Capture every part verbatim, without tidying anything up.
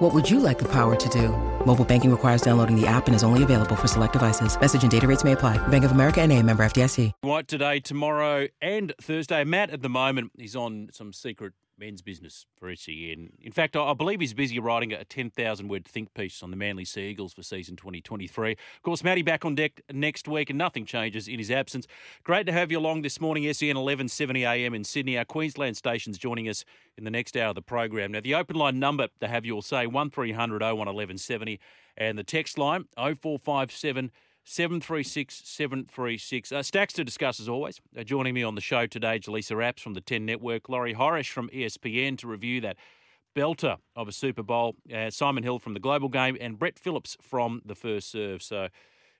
What would you like the power to do? Mobile banking requires downloading the app and is only available for select devices. Message and data rates may apply. Bank of America N A, member F D I C. White today, tomorrow and Thursday. Matt at the moment is on some secret men's business for S E N. In fact, I believe he's busy writing a ten thousand word think piece on the Manly Sea Eagles for season twenty twenty-three. Of course, Matty back on deck next week and nothing changes in his absence. Great to have you along this morning, S E N eleven seventy a.m. in Sydney. Our Queensland station's joining us in the next hour of the program. Now, the open line number to have your say, one three hundred oh one eleven seventy, and the text line oh four five seven seven three six seven three six. Uh, Stacks to discuss as always. Uh, joining me on the show today, Jaleesa Rapps from the ten Network, Laurie Horish from E S P N to review that belter of a Super Bowl, uh, Simon Hill from the Global Game, and Brett Phillips from the First Serve. So,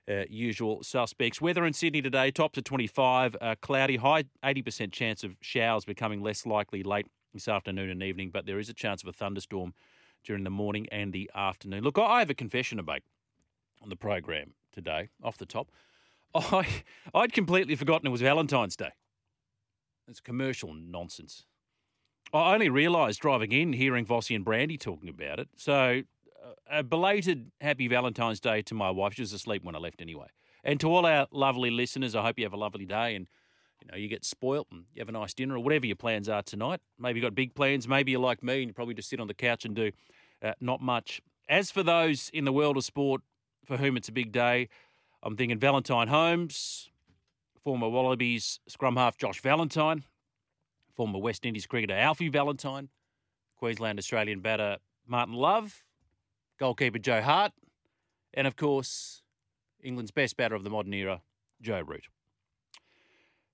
uh, usual suspects. Weather in Sydney today, tops of twenty-five, uh, cloudy, high eighty percent chance of showers becoming less likely late this afternoon and evening, but there is a chance of a thunderstorm during the morning and the afternoon. Look, I have a confession to make on the program today, off the top. I, I'd completely forgotten it was Valentine's Day. It's commercial nonsense. I only realised driving in, hearing Vossie and Brandy talking about it. So uh, a belated happy Valentine's Day to my wife. She was asleep when I left anyway. And to all our lovely listeners, I hope you have a lovely day and you know, you get spoilt and you have a nice dinner or whatever your plans are tonight. Maybe you've got big plans. Maybe you're like me and you probably just sit on the couch and do uh, not much. As for those in the world of sport for whom it's a big day, I'm thinking Valentine Holmes, former Wallabies scrum half Josh Valentine, former West Indies cricketer Alfie Valentine, Queensland Australian batter Martin Love, goalkeeper Joe Hart, and of course, England's best batter of the modern era, Joe Root.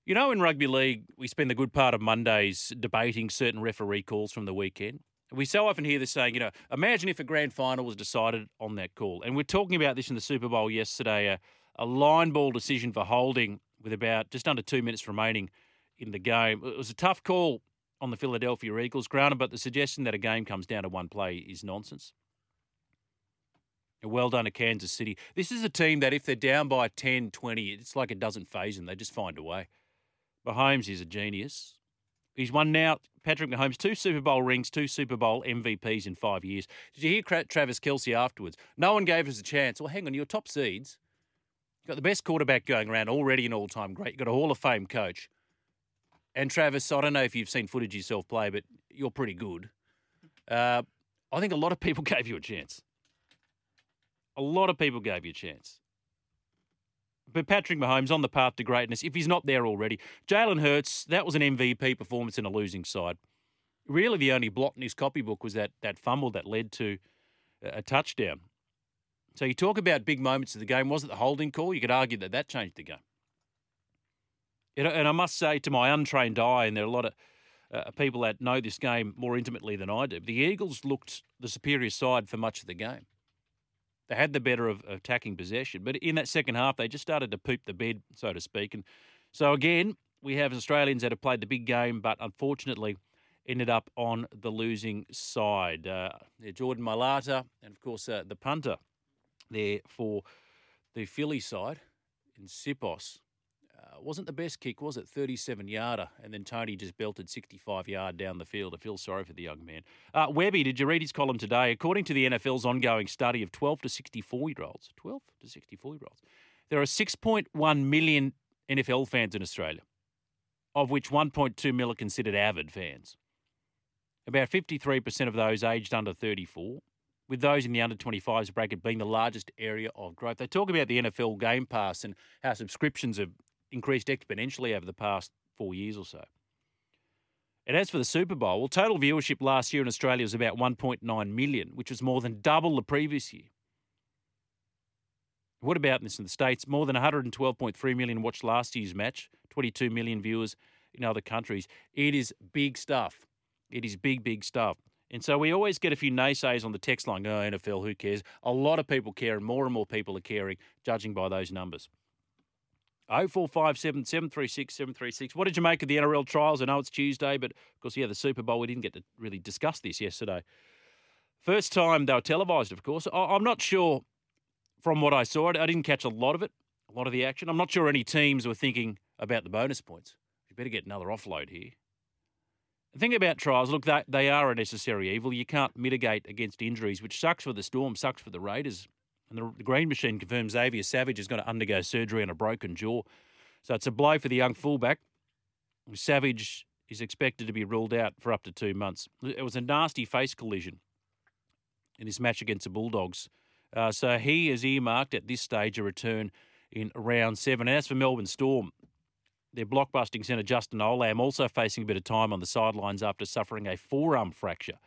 You know, in rugby league, we spend the good part of Mondays debating certain referee calls from the weekend. We so often hear this saying, you know, imagine if a grand final was decided on that call. And we're talking about this in the Super Bowl yesterday, a, a line ball decision for holding with about just under two minutes remaining in the game. It was a tough call on the Philadelphia Eagles, granted, but the suggestion that a game comes down to one play is nonsense. Well done to Kansas City. This is a team that if they're down by ten, twenty, it's like it doesn't phase them. They just find a way. Mahomes is a genius. He's won now, Patrick Mahomes, two Super Bowl rings, two Super Bowl M V Ps in five years. Did you hear Travis Kelsey afterwards? No one gave us a chance. Well, hang on, you're top seeds. You've got the best quarterback going around, already an all-time great. You've got a Hall of Fame coach. And Travis, I don't know if you've seen footage yourself play, but you're pretty good. Uh, I think a lot of people gave you a chance. A lot of people gave you a chance. But Patrick Mahomes on the path to greatness, if he's not there already. Jalen Hurts, that was an M V P performance in a losing side. Really the only blot in his copybook was that that fumble that led to a touchdown. So you talk about big moments of the game. Was it the holding call? You could argue that that changed the game. And I must say to my untrained eye, and there are a lot of uh, people that know this game more intimately than I do, the Eagles looked the superior side for much of the game. They had the better of attacking possession. But in that second half, they just started to poop the bed, so to speak. And so, again, we have Australians that have played the big game, but unfortunately ended up on the losing side. Uh, Jordan Mailata and, of course, uh, the punter there for the Philly side in Sipos. Uh, wasn't the best kick, was it? thirty-seven yarder. And then Tony just belted sixty-five yard down the field. I feel sorry for the young man. Uh, Webby, did you read his column today? According to the N F L's ongoing study of twelve to sixty-four-year-olds, twelve to sixty-four-year-olds, there are six point one million N F L fans in Australia, of which one point two million are considered avid fans. About fifty-three percent of those aged under thirty-four, with those in the under twenty-fives bracket being the largest area of growth. They talk about the N F L Game Pass and how subscriptions have increased exponentially over the past four years or so. And as for the Super Bowl, well, total viewership last year in Australia was about one point nine million, which was more than double the previous year. What about this in the States? More than one hundred twelve point three million watched last year's match, twenty-two million viewers in other countries. It is big stuff. It is big, big stuff. And so we always get a few naysayers on the text line, oh, N F L, who cares? A lot of people care, and more and more people are caring, judging by those numbers. oh four five seven, seven three six, seven three six. What did you make of the N R L trials? I know it's Tuesday, but of course, yeah, the Super Bowl, we didn't get to really discuss this yesterday. First time they were televised, of course. I- I'm not sure from what I saw. I-, I didn't catch a lot of it, a lot of the action. I'm not sure any teams were thinking about the bonus points. You better get another offload here. The thing about trials, look, they, they are a necessary evil. You can't mitigate against injuries, which sucks for the Storm, sucks for the Raiders. And the, the Green Machine confirms Xavier Savage is going to undergo surgery on a broken jaw. So it's a blow for the young fullback. Savage is expected to be ruled out for up to two months. It was a nasty face collision in his match against the Bulldogs. Uh, so he is earmarked at this stage a return in round seven. And as for Melbourne Storm, their blockbusting centre Justin Olam also facing a bit of time on the sidelines after suffering a forearm fracture.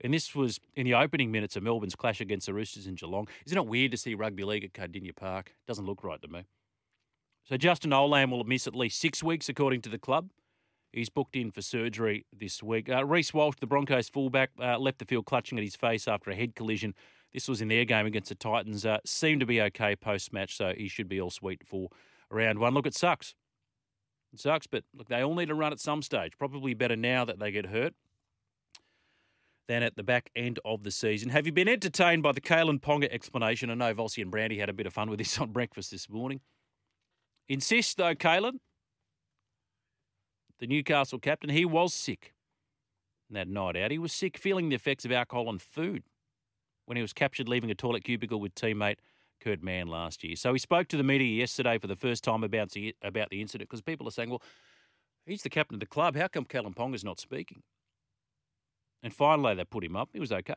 And this was in the opening minutes of Melbourne's clash against the Roosters in Geelong. Isn't it weird to see rugby league at Cardinia Park? Doesn't look right to me. So Justin Olam will miss at least six weeks, according to the club. He's booked in for surgery this week. Uh, Reece Walsh, the Broncos fullback, uh, left the field clutching at his face after a head collision. This was in their game against the Titans. Uh, seemed to be okay post-match, so he should be all sweet for round one. Look, it sucks. It sucks, but look, they all need a run at some stage. Probably better now that they get hurt than at the back end of the season. Have you been entertained by the Kalyn Ponga explanation? I know Vossi and Brandy had a bit of fun with this on breakfast this morning. Insist, though, Kalyn, the Newcastle captain, he was sick that night out. He was sick, feeling the effects of alcohol and food when he was captured leaving a toilet cubicle with teammate Kurt Mann last year. So he spoke to the media yesterday for the first time about the, about the incident, because people are saying, well, he's the captain of the club. How come Kalyn Ponga's not speaking? And finally, they put him up. He was okay.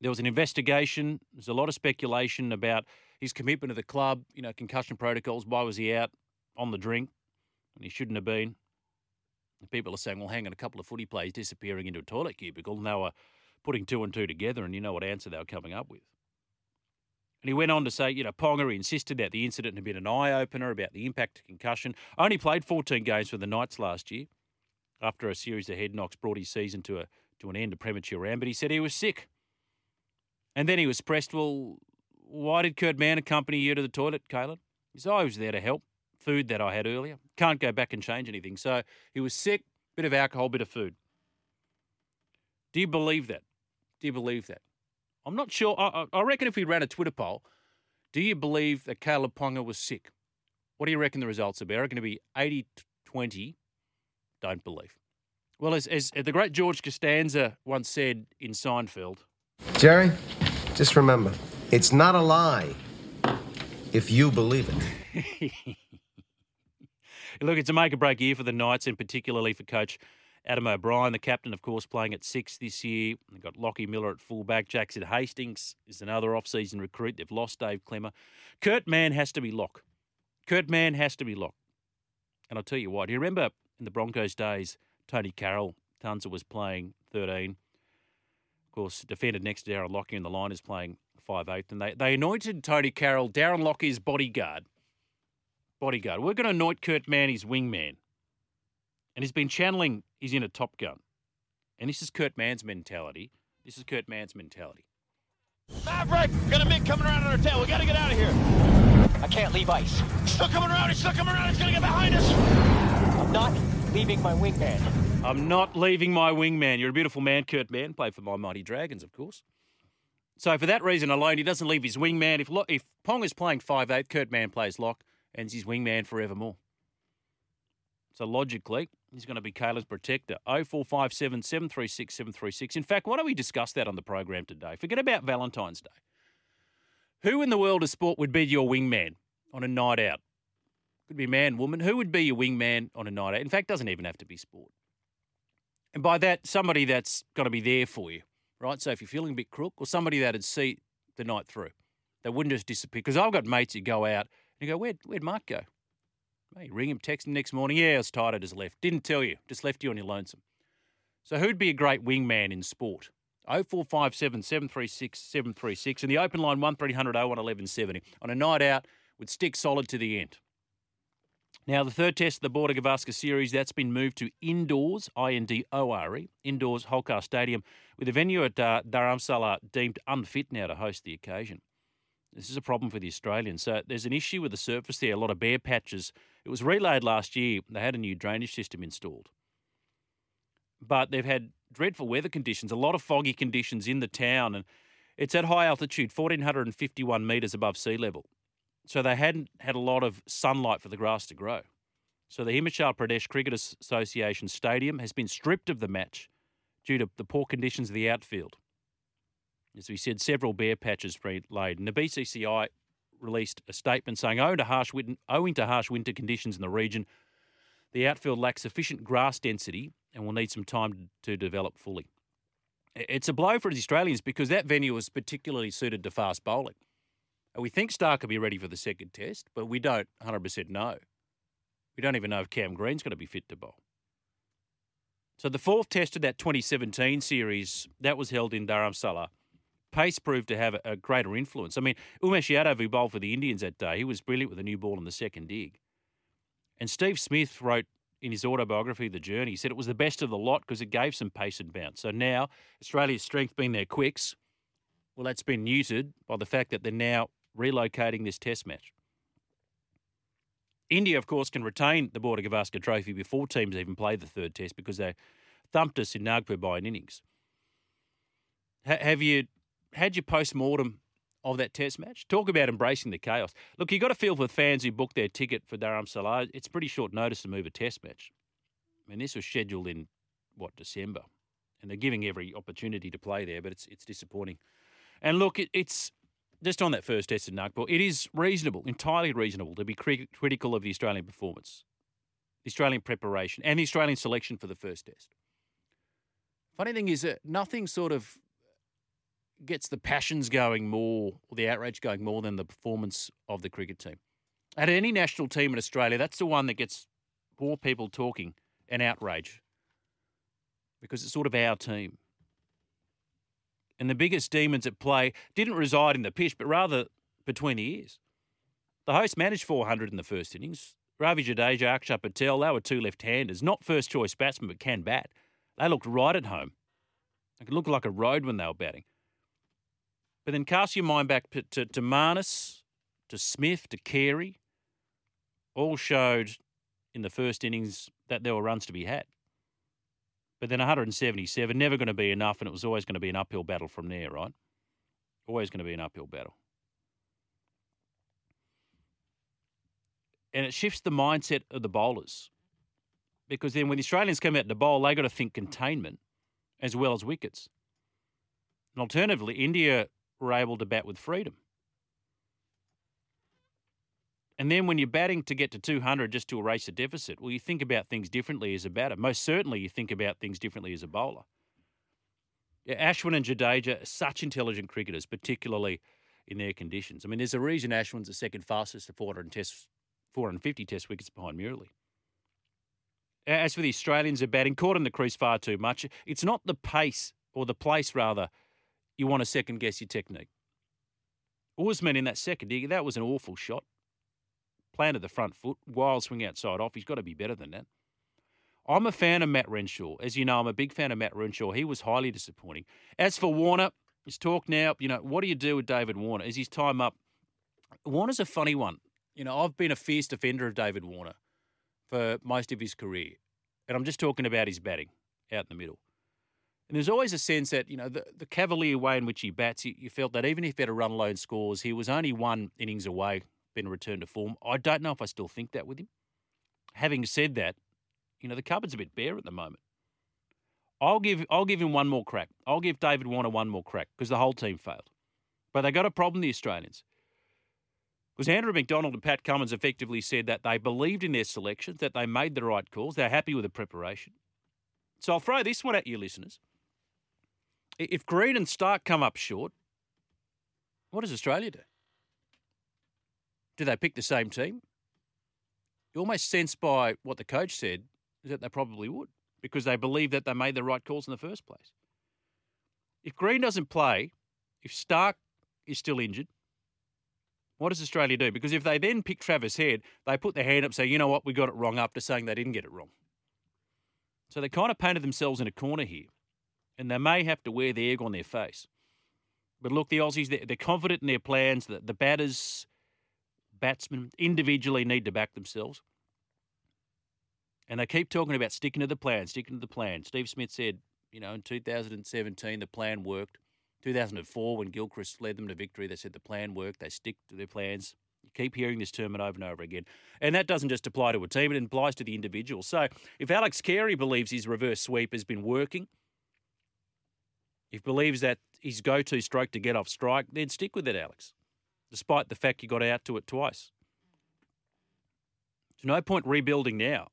There was an investigation. There's a lot of speculation about his commitment to the club, you know, concussion protocols. Why was he out on the drink? And he shouldn't have been. And people are saying, well, hang on, a couple of footy players disappearing into a toilet cubicle. And they were putting two and two together, and you know what answer they were coming up with. And he went on to say, you know, Ponga insisted that the incident had been an eye-opener about the impact of concussion. Only played fourteen games for the Knights last year after a series of head knocks brought his season to a to an end, a premature round. But he said he was sick. And then he was pressed, well, why did Kurt Mann accompany you to the toilet, Kalyn? He said, I was there to help. Food that I had earlier. Can't go back and change anything. So he was sick, bit of alcohol, bit of food. Do you believe that? Do you believe that? I'm not sure. I, I reckon if we ran a Twitter poll, do you believe that Kalyn Ponga was sick? What do you reckon the results are? I reckon it'll be eighty twenty, don't believe. Well, as, as the great George Costanza once said in Seinfeld, Jerry, just remember, it's not a lie if you believe it. Look, it's a make-or-break year for the Knights, and particularly for coach Adam O'Brien, the captain, of course, playing at six this year. They've got Lockie Miller at fullback. Jackson Hastings is another off-season recruit. They've lost Dave Clemmer. Kurt Mann has to be lock. Kurt Mann has to be lock. And I'll tell you why. Do you remember in the Broncos days, Tony Carroll, Tunza was playing thirteen. Of course, defended next to Darren Lockyer, and the line is playing five eighth. And they, they anointed Tony Carroll Darren Lockyer's bodyguard. Bodyguard. We're going to anoint Kurt Mann his wingman. And he's been channeling, he's in a Top Gun. And this is Kurt Mann's mentality. This is Kurt Mann's mentality. Maverick, got a mid coming around on our tail. We got to get out of here. I can't leave ice. It's still coming around. It's still coming around. It's going to get behind us. I'm not leaving my wingman. I'm not leaving my wingman. You're a beautiful man, Kurt Mann. Played for my Mighty Dragons, of course. So for that reason alone, he doesn't leave his wingman. If, if Pong is playing five eighth, Kurt Mann plays lock and is his wingman forevermore. So logically, he's going to be Kalyn's protector. oh four five seven, seven three six, seven three six. In fact, why don't we discuss that on the program today? Forget about Valentine's Day. Who in the world of sport would be your wingman on a night out? Could be man, woman. Who would be your wingman on a night out? In fact, doesn't even have to be sport. And by that, somebody that's going to be there for you, right? So if you're feeling a bit crook, or somebody that'd see the night through, they wouldn't just disappear. Because I've got mates who go out and you go, Where'd, where'd Mark go? Hey, ring him, text him next morning. Yeah, I was tired, I just left. Didn't tell you. Just left you on your lonesome. So who'd be a great wingman in sport? oh four five seven, seven three six, seven three six. And the open line one three hundred, oh one, eleven seventy. On a night out, would stick solid to the end. Now, the third test of the Border Gavaskar series, that's been moved to Indoors, I N D O R E, Indoors Holkar Stadium, with the venue at uh, Dharamsala deemed unfit now to host the occasion. This is a problem for the Australians. So there's an issue with the surface there, a lot of bare patches. It was relayed last year. They had a new drainage system installed. But they've had dreadful weather conditions, a lot of foggy conditions in the town. And it's at high altitude, one thousand four hundred fifty-one metres above sea level. So they hadn't had a lot of sunlight for the grass to grow. So the Himachal Pradesh Cricket Association Stadium has been stripped of the match due to the poor conditions of the outfield. As we said, several bare patches laid. And the B C C I released a statement saying, owing to harsh winter, owing to harsh winter conditions in the region, the outfield lacks sufficient grass density and will need some time to develop fully. It's a blow for the Australians because that venue was particularly suited to fast bowling. We think Starc could be ready for the second test, but we don't one hundred percent know. We don't even know if Cam Green's going to be fit to bowl. So the fourth test of that twenty seventeen series, that was held in Dharamsala. Pace proved to have a greater influence. I mean, Umesh Yadav, who bowled for the Indians that day, he was brilliant with a new ball in the second dig. And Steve Smith wrote in his autobiography, The Journey, he said it was the best of the lot because it gave some pace and bounce. So now, Australia's strength being their quicks, well, that's been neutered by the fact that they're now relocating this test match. India, of course, can retain the Border Gavaskar Trophy before teams even play the third test because they thumped us in Nagpur by an innings. H- have you had your post-mortem of that test match? Talk about embracing the chaos. Look, you've got to feel for fans who booked their ticket for Dharamsala. It's pretty short notice to move a test match. I mean, this was scheduled in, what, December? And they're giving every opportunity to play there, but it's it's disappointing. And look, it, it's... Just on that first test in Nagpur, it is reasonable, entirely reasonable, to be cri- critical of the Australian performance, the Australian preparation, and the Australian selection for the first test. Funny thing is that nothing sort of gets the passions going more, or the outrage going more than the performance of the cricket team. At any national team in Australia, that's the one that gets more people talking and outrage because it's sort of our team. And the biggest demons at play didn't reside in the pitch, but rather between the ears. The hosts managed four hundred in the first innings. Ravi Jadeja, Akshar Patel, they were two left-handers. Not first-choice batsmen, but can bat. They looked right at home. They could look like a road when they were batting. But then cast your mind back to, to, to Marnus, to Smith, to Carey. All showed in the first innings that there were runs to be had. But then one hundred seventy-seven, never going to be enough, and it was always going to be an uphill battle from there, right? Always going to be an uphill battle. And it shifts the mindset of the bowlers. Because then when the Australians come out to bowl, they got to think containment as well as wickets. And alternatively, India were able to bat with freedom. And then when you're batting to get to two hundred just to erase a deficit, well, you think about things differently as a batter. Most certainly you think about things differently as a bowler. Yeah, Ashwin and Jadeja are such intelligent cricketers, particularly in their conditions. I mean, there's a reason Ashwin's the second fastest to four hundred test, four hundred fifty test wickets behind Murali. As for the Australians who are batting, caught in the crease far too much, it's not the pace, or the place rather, you want to second-guess your technique. Usman in that second, that was an awful shot. Planted the front foot, wild swing outside off. He's got to be better than that. I'm a fan of Matt Renshaw. As you know, I'm a big fan of Matt Renshaw. He was highly disappointing. As for Warner, his talk now, you know, what do you do with David Warner? Is his time up? Warner's a funny one. You know, I've been a fierce defender of David Warner for most of his career. And I'm just talking about his batting out in the middle. And there's always a sense that, you know, the, the cavalier way in which he bats, you, you felt that even if he had a run low in scores, he was only one innings away been returned to form. I don't know if I still think that with him. Having said that, you know, the cupboard's a bit bare at the moment. I'll give I'll give him one more crack. I'll give David Warner one more crack because the whole team failed. But they got a problem, the Australians. Because Andrew McDonald and Pat Cummins effectively said that they believed in their selections, that they made the right calls, they're happy with the preparation. So I'll throw this one at you, listeners. If Green and Starc come up short, what does Australia do? Do they pick the same team? You almost sense by what the coach said is that they probably would because they believe that they made the right calls in the first place. If Green doesn't play, if Starc is still injured, what does Australia do? Because if they then pick Travis Head, they put their hand up and say, you know what, we got it wrong after saying they didn't get it wrong. So they kind of painted themselves in a corner here and they may have to wear the egg on their face. But look, the Aussies, they're, they're confident in their plans. The, the batters, batsmen, individually need to back themselves. And they keep talking about sticking to the plan, sticking to the plan. Steve Smith said, you know, in two thousand seventeen, the plan worked. two thousand four, when Gilchrist led them to victory, they said the plan worked. They stick to their plans. You keep hearing this term over and over again. And that doesn't just apply to a team, it applies to the individual. So if Alex Carey believes his reverse sweep has been working, if he believes that his go-to stroke to get off strike, then stick with it, Alex, despite the fact you got out to it twice. There's no point rebuilding now.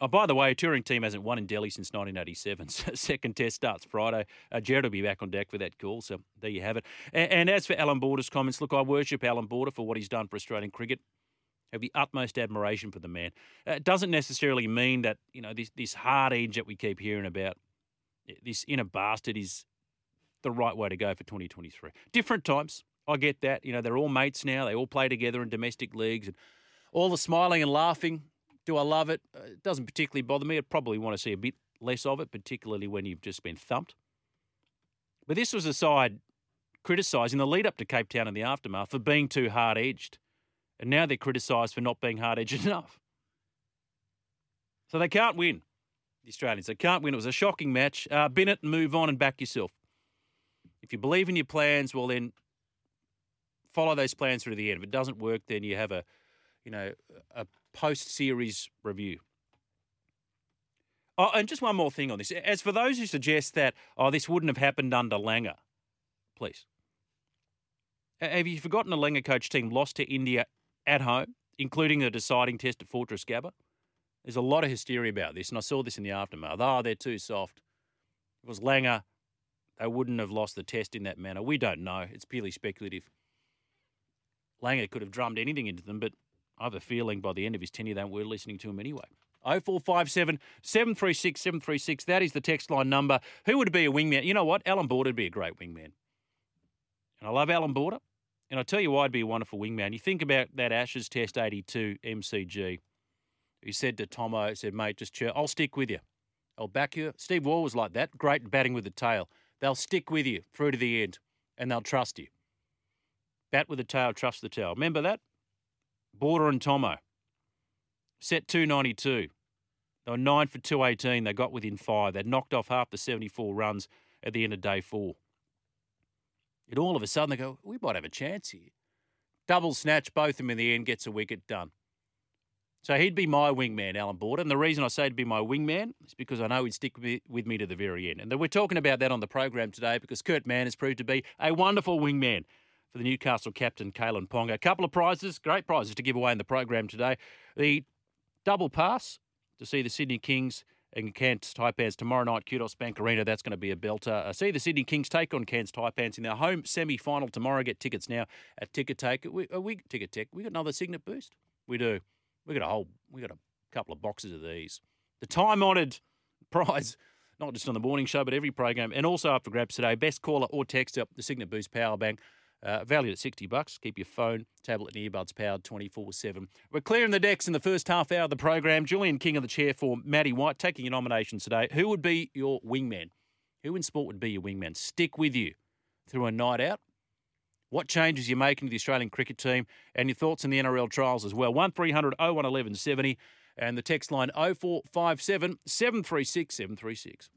Oh, by the way, a touring team hasn't won in Delhi since nineteen eighty-seven. So second test starts Friday. Uh, Jared will be back on deck for that call. So there you have it. And, and as for Alan Border's comments, look, I worship Alan Border for what he's done for Australian cricket. I have the utmost admiration for the man. Uh, it doesn't necessarily mean that, you know, this, this hard edge that we keep hearing about, this inner bastard, is the right way to go for twenty twenty-three. Different times. I get that. You know, they're all mates now. They all play together in domestic leagues. And all the smiling and laughing. Do I love it? It doesn't particularly bother me. I'd probably want to see a bit less of it, particularly when you've just been thumped. But this was a side criticising the lead-up to Cape Town in the aftermath for being too hard-edged. And now they're criticised for not being hard-edged enough. So they can't win, the Australians. They can't win. It was a shocking match. Uh, bin it and move on and back yourself. If you believe in your plans, well, then follow those plans through to the end. If it doesn't work, then you have a, you know, a post-series review. Oh, and just one more thing on this. As for those who suggest that, oh, this wouldn't have happened under Langer, please. Have you forgotten the Langer coach team lost to India at home, including the deciding test at Fortress Gabba? There's a lot of hysteria about this, and I saw this in the aftermath. Oh, they're too soft. It was Langer. They wouldn't have lost the test in that manner. We don't know. It's purely speculative. Langer could have drummed anything into them, but I have a feeling by the end of his tenure they were listening to him anyway. oh four five seven, seven three six, seven three six. That is the text line number. Who would be a wingman? You know what? Alan Border would be a great wingman. And I love Alan Border. And I tell you why I'd be a wonderful wingman. You think about that Ashes Test eighty-two M C G. He said to Tomo, he said, mate, just cheer. I'll stick with you. I'll back you. Steve Waugh was like that. Great batting with the tail. They'll stick with you through to the end. And they'll trust you. Bat with the tail, trust the tail. Remember that? Border and Tomo, set two ninety-two. They were nine for two eighteen. They got within five. They knocked off half the seventy-four runs at the end of day four. And all of a sudden they go, we might have a chance here. Double snatch, both of them in the end, gets a wicket, done. So he'd be my wingman, Alan Border. And the reason I say to be my wingman is because I know he'd stick with me to the very end. And we're talking about that on the program today because Kurt Mann has proved to be a wonderful wingman for the Newcastle captain, Kalyn Ponga. A couple of prizes, great prizes to give away in the program today. The double pass to see the Sydney Kings and Cairns Taipans tomorrow night, Kudos Bank Arena. That's going to be a belter. See the Sydney Kings take on Cairns Taipans in their home semi-final tomorrow. Get tickets now at Ticket Take. We, we Ticket Tech. We got another Signet boost. We do. We got a whole. We got a couple of boxes of these. The time-honoured prize. Not just on the morning show, but every program, and also up for grabs today. Best caller or texter. The Signet Boost Power Bank. Uh, valued at sixty bucks. Keep your phone, tablet and earbuds powered twenty-four seven. We're clearing the decks in the first half hour of the program. Julian King on the chair for Matty White taking your nominations today. Who would be your wingman? Who in sport would be your wingman? Stick with you through a night out. What changes you're making to the Australian cricket team and your thoughts on the N R L trials as well. one three hundred, oh one, eleven seventy and the text line oh four five seven, seven three six, seven three six.